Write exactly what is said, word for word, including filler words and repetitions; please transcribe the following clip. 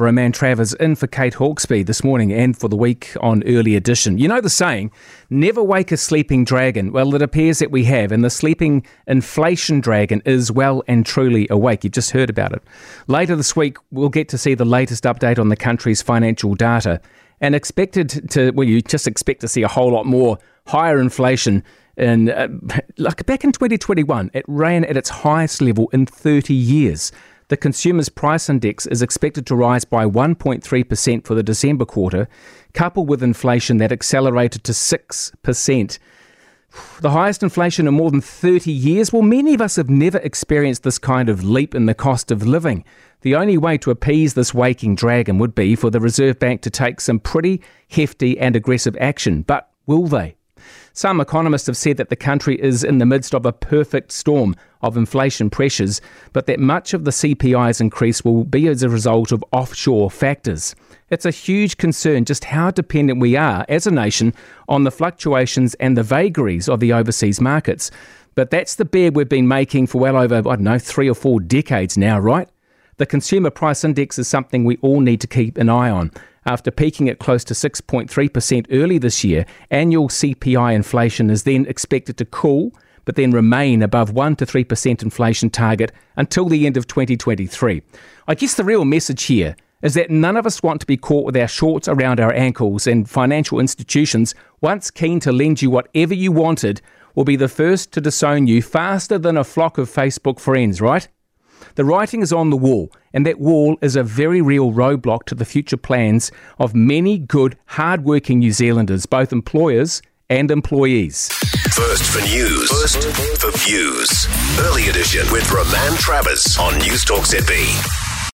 have Roman Travers in for Kate Hawksby this morning and for the week on Early Edition. You know the saying, never wake a sleeping dragon. Well, it appears that we have, and the sleeping inflation dragon is well and truly awake. You've just heard about it. Later this week, we'll get to see the latest update on the country's financial data and expected to, well, you just expect to see a whole lot more higher inflation. In, uh, like back in twenty twenty-one, it ran at its highest level in thirty years. The Consumer Price Index is expected to rise by one point three percent for the December quarter, coupled with inflation that accelerated to six percent. The highest inflation in more than thirty years? Well, many of us have never experienced this kind of leap in the cost of living. The only way to appease this waking dragon would be for the Reserve Bank to take some pretty hefty and aggressive action. But will they? Some economists have said that the country is in the midst of a perfect storm of inflation pressures, but that much of the C P I's increase will be as a result of offshore factors. It's a huge concern just how dependent we are as a nation on the fluctuations and the vagaries of the overseas markets. But that's the bed we've been making for well over, I don't know, three or four decades now, right? The Consumer Price Index is something we all need to keep an eye on. After peaking at close to six point three percent early this year, annual C P I inflation is then expected to cool, but then remain above one percent to three percent inflation target until the end of twenty twenty-three. I guess the real message here is that none of us want to be caught with our shorts around our ankles, and financial institutions, once keen to lend you whatever you wanted, will be the first to disown you faster than a flock of Facebook friends, right? The writing is on the wall, and that wall is a very real roadblock to the future plans of many good, hard-working New Zealanders, both employers and employees. First for news, first for views. Early Edition with Roman Travers on Newstalk Z B.